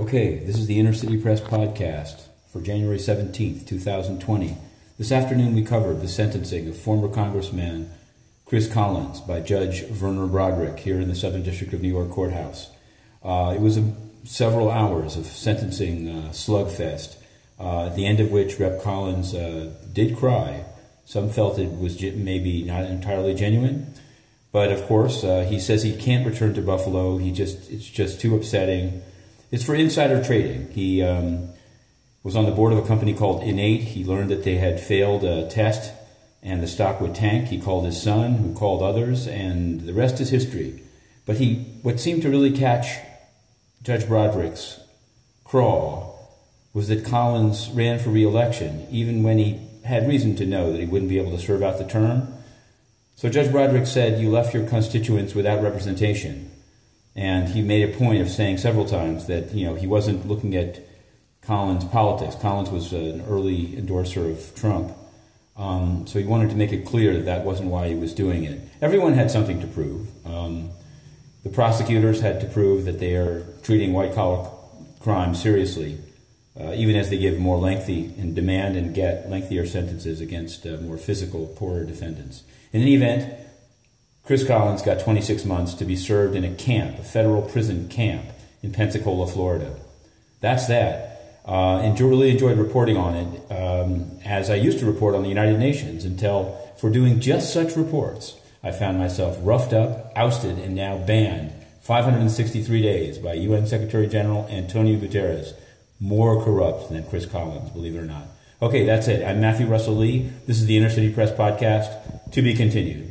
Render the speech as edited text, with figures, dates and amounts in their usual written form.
Okay, this is the Inner City Press podcast for January 17th, 2020. This afternoon we covered the sentencing of former Congressman Chris Collins by Judge Werner Broderick here in the Southern District of New York courthouse. It was several hours of sentencing slugfest, at the end of which Rep. Collins did cry. Some felt it was maybe not entirely genuine, but of course he says he can't return to Buffalo. It's just too upsetting. It's for insider trading. He was on the board of a company called Innate. He learned that they had failed a test and the stock would tank. He called his son, who called others, and the rest is history. But what seemed to really catch Judge Broderick's craw was that Collins ran for re-election, even when he had reason to know that he wouldn't be able to serve out the term. So Judge Broderick said, "You left your constituents without representation." And he made a point of saying several times that, you know, he wasn't looking at Collins' politics. Collins was an early endorser of Trump. So he wanted to make it clear that that wasn't why he was doing it. Everyone had something to prove. The prosecutors had to prove that they are treating white-collar crime seriously, even as they give more lengthy and demand and get lengthier sentences against more physical, poorer defendants. In any event, Chris Collins got 26 months to be served in a camp, a federal prison camp in Pensacola, Florida. That's that. And really enjoyed reporting on it, as I used to report on the United Nations, until, for doing just such reports, I found myself roughed up, ousted, and now banned 563 days by UN Secretary General Antonio Guterres, more corrupt than Chris Collins, believe it or not. Okay, that's it. I'm Matthew Russell-Lee. This is the Inner City Press podcast. To be continued.